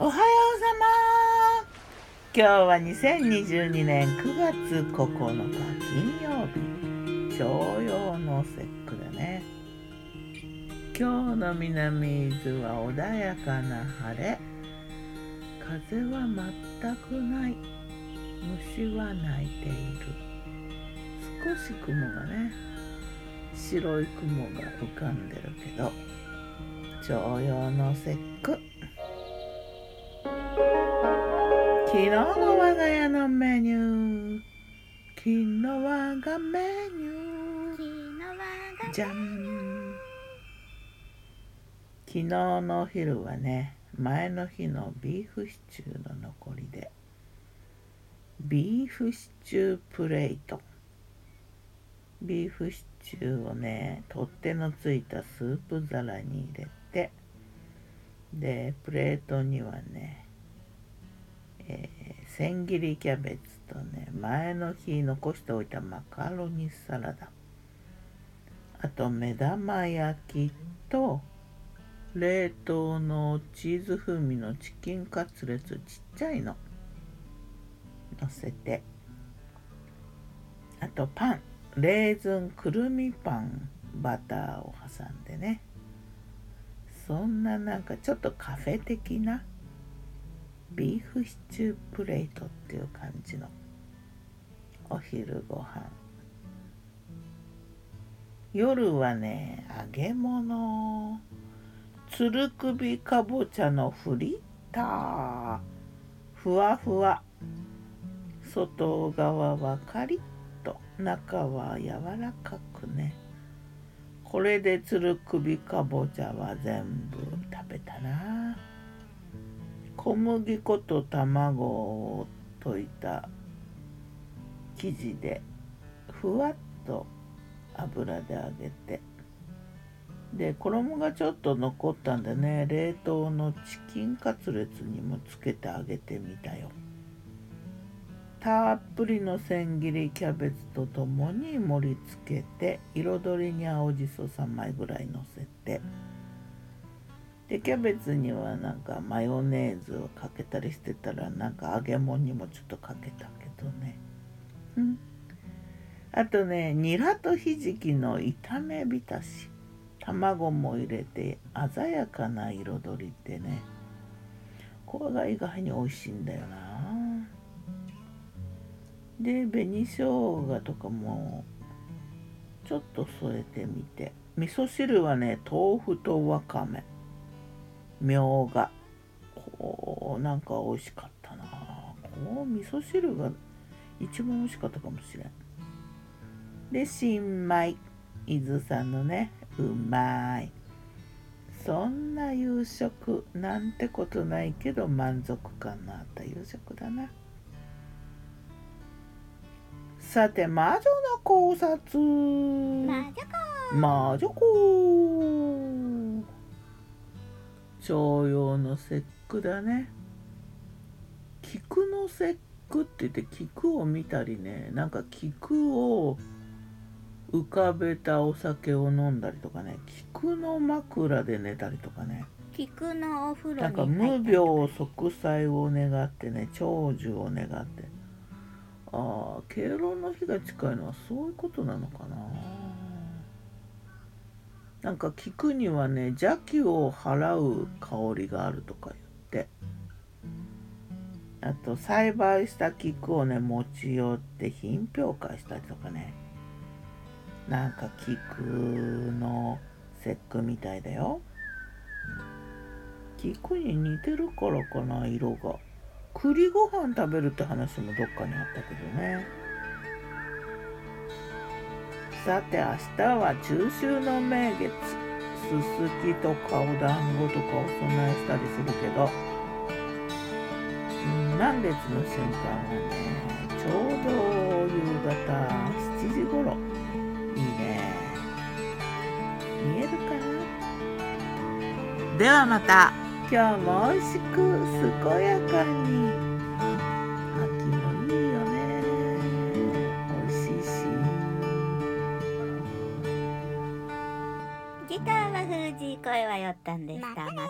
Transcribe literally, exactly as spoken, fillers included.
おはようさま。今日はにせんにじゅうにねんくがつここのか金曜日、朝陽の節句だね。今日の南伊豆は穏やかな晴れ、風は全くない、虫は鳴いている。少し雲がね、白い雲が浮かんでるけど、朝陽の節句。昨日の我が家のメニュー、昨日我がメニュー、昨日我がじゃん。昨日のお昼はね、前の日のビーフシチューの残りで、ビーフシチュープレート。ビーフシチューをね、取っ手のついたスープ皿に入れて、で、プレートにはね、えー、千切りキャベツとね、前の日残しておいたマカロニサラダ、あと目玉焼きと冷凍のチーズ風味のチキンカツレツ、ちっちゃいの乗せて、あとパン、レーズンくるみパン、バターを挟んでね、そんななんかちょっとカフェ的なビーフシチュープレートっていう感じのお昼ご飯。夜はね、揚げ物、つるくびかぼちゃのフリッター、ふわふわ、外側はカリッと、中は柔らかくね。これでつるくびかぼちゃは全部食べたな。小麦粉と卵を溶いた生地でふわっと油で揚げて、で衣がちょっと残ったんでね、冷凍のチキンカツレツにもつけて揚げてみたよ。たっぷりの千切りキャベツとともに盛り付けて、彩りに青じそさんまいぐらいのせて、でキャベツにはなんかマヨネーズをかけたりしてたら、なんか揚げ物にもちょっとかけたけどね、うん、あとね、ニラとひじきの炒め浸し、卵も入れて鮮やかな彩りってね、これが意外に美味しいんだよな。で紅生姜とかもちょっと添えてみて、味噌汁はね、豆腐とわかめ、みょうが、こうなんか美味しかったな。こう味噌汁が一番美味しかったかもしれん。で新米、伊豆さんのね、うまい、そんな夕食なんてことないけど、満足感のあった夕食だな。さて、魔女の考察、魔女子、魔女子。朝陽の節句だね。菊の節句って言って、菊を見たりね、なんか菊を浮かべたお酒を飲んだりとかね、菊の枕で寝たりとかね、菊のお風呂に入ったりとか、なんか無病息災を願ってね、長寿を願って、ああ、敬老の日が近いのはそういうことなのかな。なんか菊にはね、邪気を払う香りがあるとか言って、あと栽培した菊をね、持ち寄って品評会したりとかね、なんか菊の節句みたいだよ。菊に似てるからかな、色が。栗ご飯食べるって話もどっかにあったけどね。さて、明日は中秋の名月、すすきとかお団子とかお供えしたりするけど、うん、満月の瞬間はね、ちょうど夕方しちじごろ。いいね。見えるかな？ではまた。今日も美味しく健やかに。秋もいいよね。美味しいし。ギターはフルジー、声はよったんでした。またね。